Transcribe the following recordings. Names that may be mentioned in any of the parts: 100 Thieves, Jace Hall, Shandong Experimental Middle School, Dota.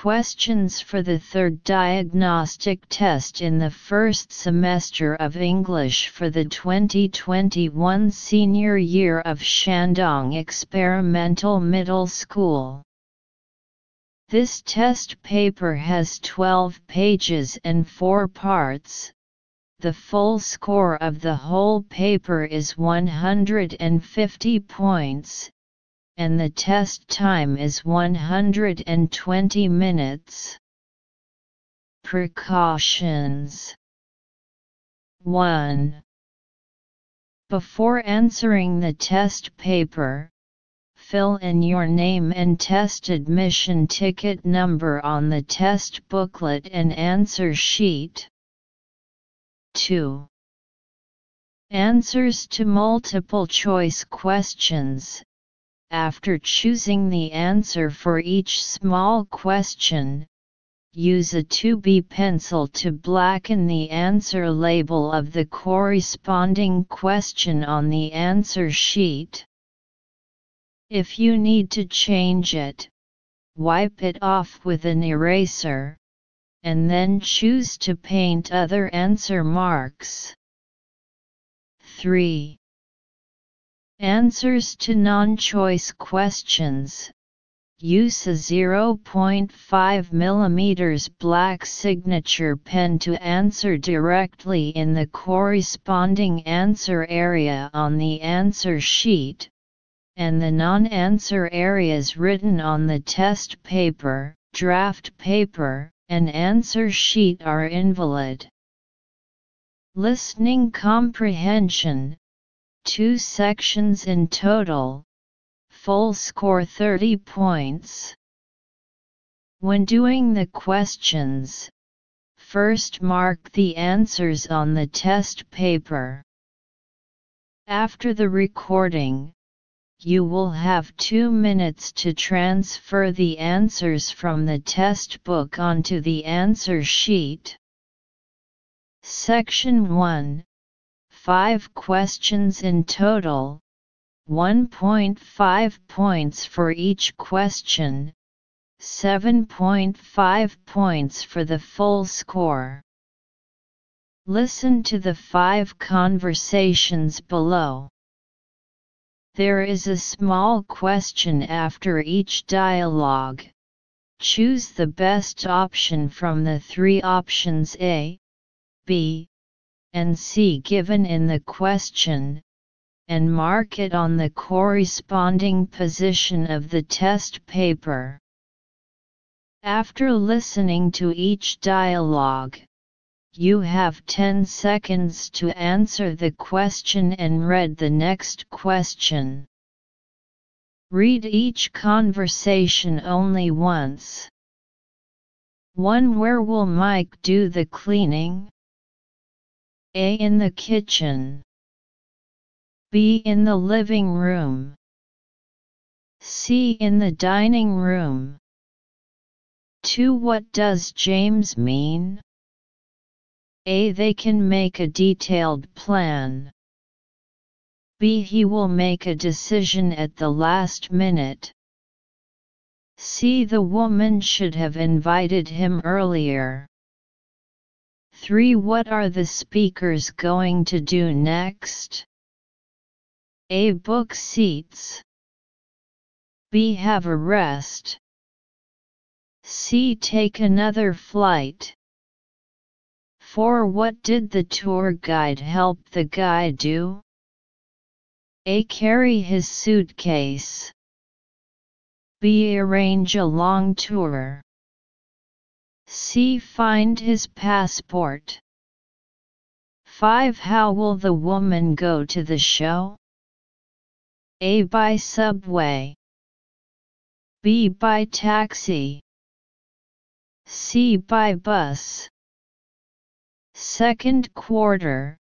questions for the third diagnostic test in the first semester of English for the 2021 senior year of Shandong Experimental Middle School. This test paper has 12 pages and 4 parts. The full score of the whole paper is 150 points, and the test time is 120 minutes. Precautions. 1. Before answering the test paper, fill in your name and test admission ticket number on the test booklet and answer sheet. 2. Answers to multiple choice questions. After choosing the answer for each small question, use a 2B pencil to blacken the answer label of the corresponding question on the answer sheet. If you need to change it, wipe it off with an eraser, and then choose to paint other answer marks. 3. Answers to non-choice questions. Use a 0.5 mm black signature pen to answer directly in the corresponding answer area on the answer sheet, and the non-answer areas written on the test paper, draft paper, and answer sheet are invalid. Listening comprehension, 2 sections in total, full score 30 points. When doing the questions, first mark the answers on the test paper. After the recording, you will have 2 minutes to transfer the answers from the test book onto the answer sheet. Section 1. 5 questions in total, 1.5 points for each question, 7.5 points for the full score. Listen to the 5 conversations below. There is a small question after each dialogue. Choose the best option from the 3 options A, B, and C given in the question, and mark it on the corresponding position of the test paper. After listening to each dialogue, you have 10 seconds to answer the question and read the next question. Read each conversation only once. 1. Where will Mike do the cleaning? A. In the kitchen. B. In the living room. C. In the dining room. 2. What does James mean? A. They can make a detailed plan. B. He will make a decision at the last minute. C. The woman should have invited him earlier. 3. What are the speakers going to do next? A. Book seats. B. Have a rest. C. Take another flight. 4. What did the tour guide help the guy do? A. Carry his suitcase. B. Arrange a long tour. C. Find his passport. 5. How will the woman go to the show? A. By subway. B. By taxi. C. By bus. Second quarter,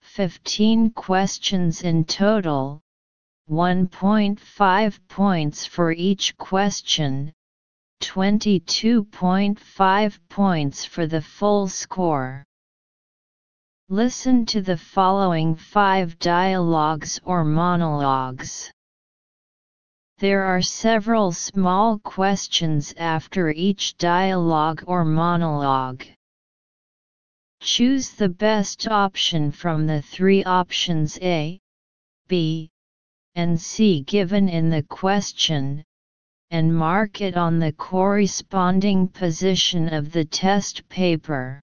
15 questions in total, 1.5 points for each question, 22.5 points for the full score. Listen to the following 5 dialogues or monologues. There are several small questions after each dialogue or monologue. Choose the best option from the three options A, B, and C given in the question, and mark it on the corresponding position of the test paper.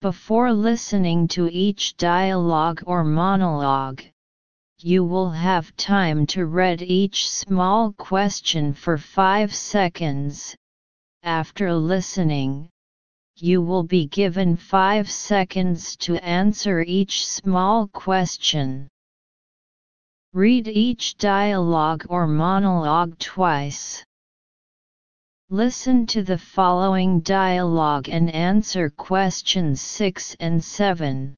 Before listening to each dialogue or monologue, you will have time to read each small question for 5 seconds. After listening, you will be given 5 seconds to answer each small question. Read each dialogue or monologue twice. Listen to the following dialogue and answer questions 6 and 7.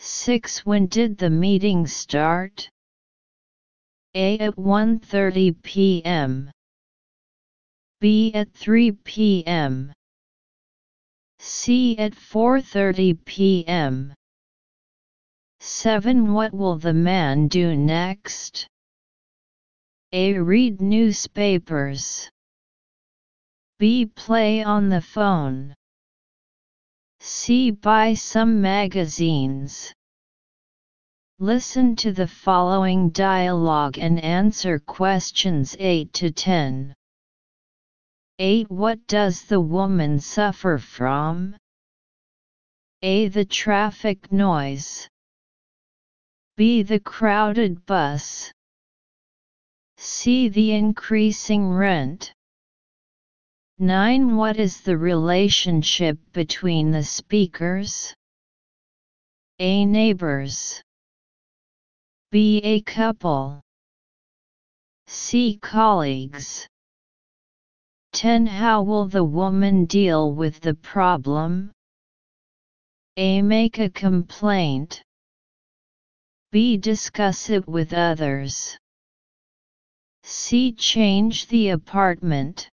6. When did the meeting start? A. At 1:30 p.m. B. At 3 p.m. C. At 4:30 p.m. 7. What will the man do next? A. Read newspapers. B. Play on the phone. C. Buy some magazines. Listen to the following dialogue and answer questions 8 to 10. 8. What does the woman suffer from? A. The traffic noise. B. The crowded bus. C. The increasing rent. 9. What is the relationship between the speakers? A. Neighbors. B. A couple. C. Colleagues. 10. How will the woman deal with the problem? A. Make a complaint. B. Discuss it with others. C. Change the apartment.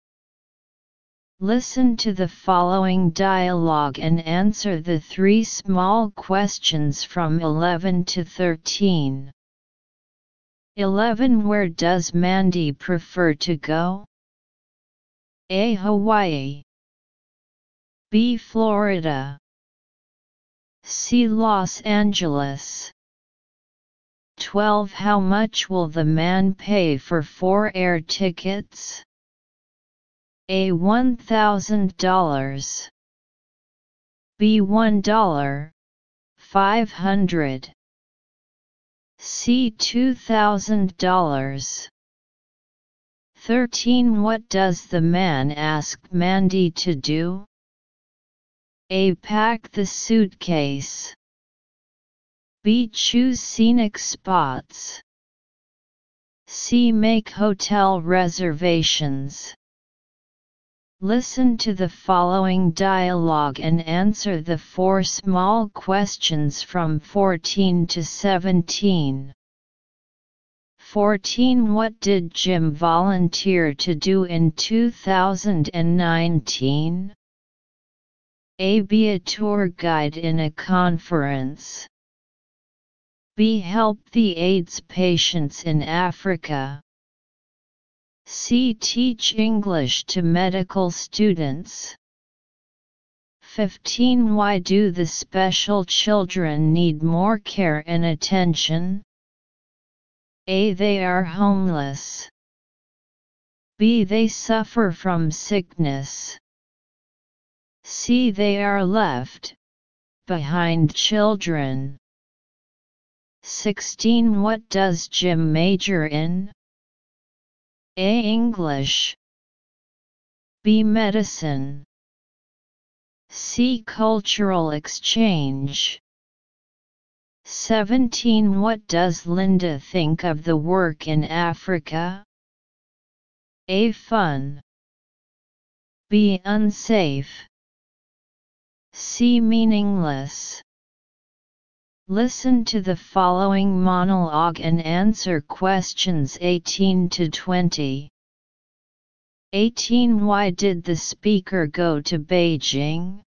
Listen to the following dialogue and answer the three small questions from 11 to 13. 11. Where does Mandy prefer to go? A. Hawaii. B. Florida. C. Los Angeles. 12. How much will the man pay for 4 air tickets? A. $1,000. B. $1,500. C. $2,000. 13. What does the man ask Mandy to do? A. Pack the suitcase. B. Choose scenic spots. C. Make hotel reservations. Listen to the following dialogue and answer the four small questions from 14 to 17. 14. What did Jim volunteer to do in 2019? A. Be a tour guide in a conference. B. Help the AIDS patients in Africa. C. Teach English to medical students. 15. Why do the special children need more care and attention? A. They are homeless. B. They suffer from sickness. C. They are left behind children. 16. What does Jim major in? A. English. B. Medicine. C. Cultural exchange. 17. What does Linda think of the work in Africa? A. Fun. B. Unsafe. C. Meaningless. Listen to the following monologue and answer questions 18 to 20. 18. Why did the speaker go to Beijing?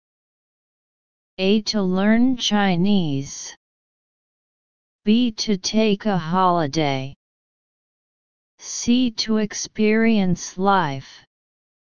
A. To learn Chinese. B. To take a holiday. See to experience life.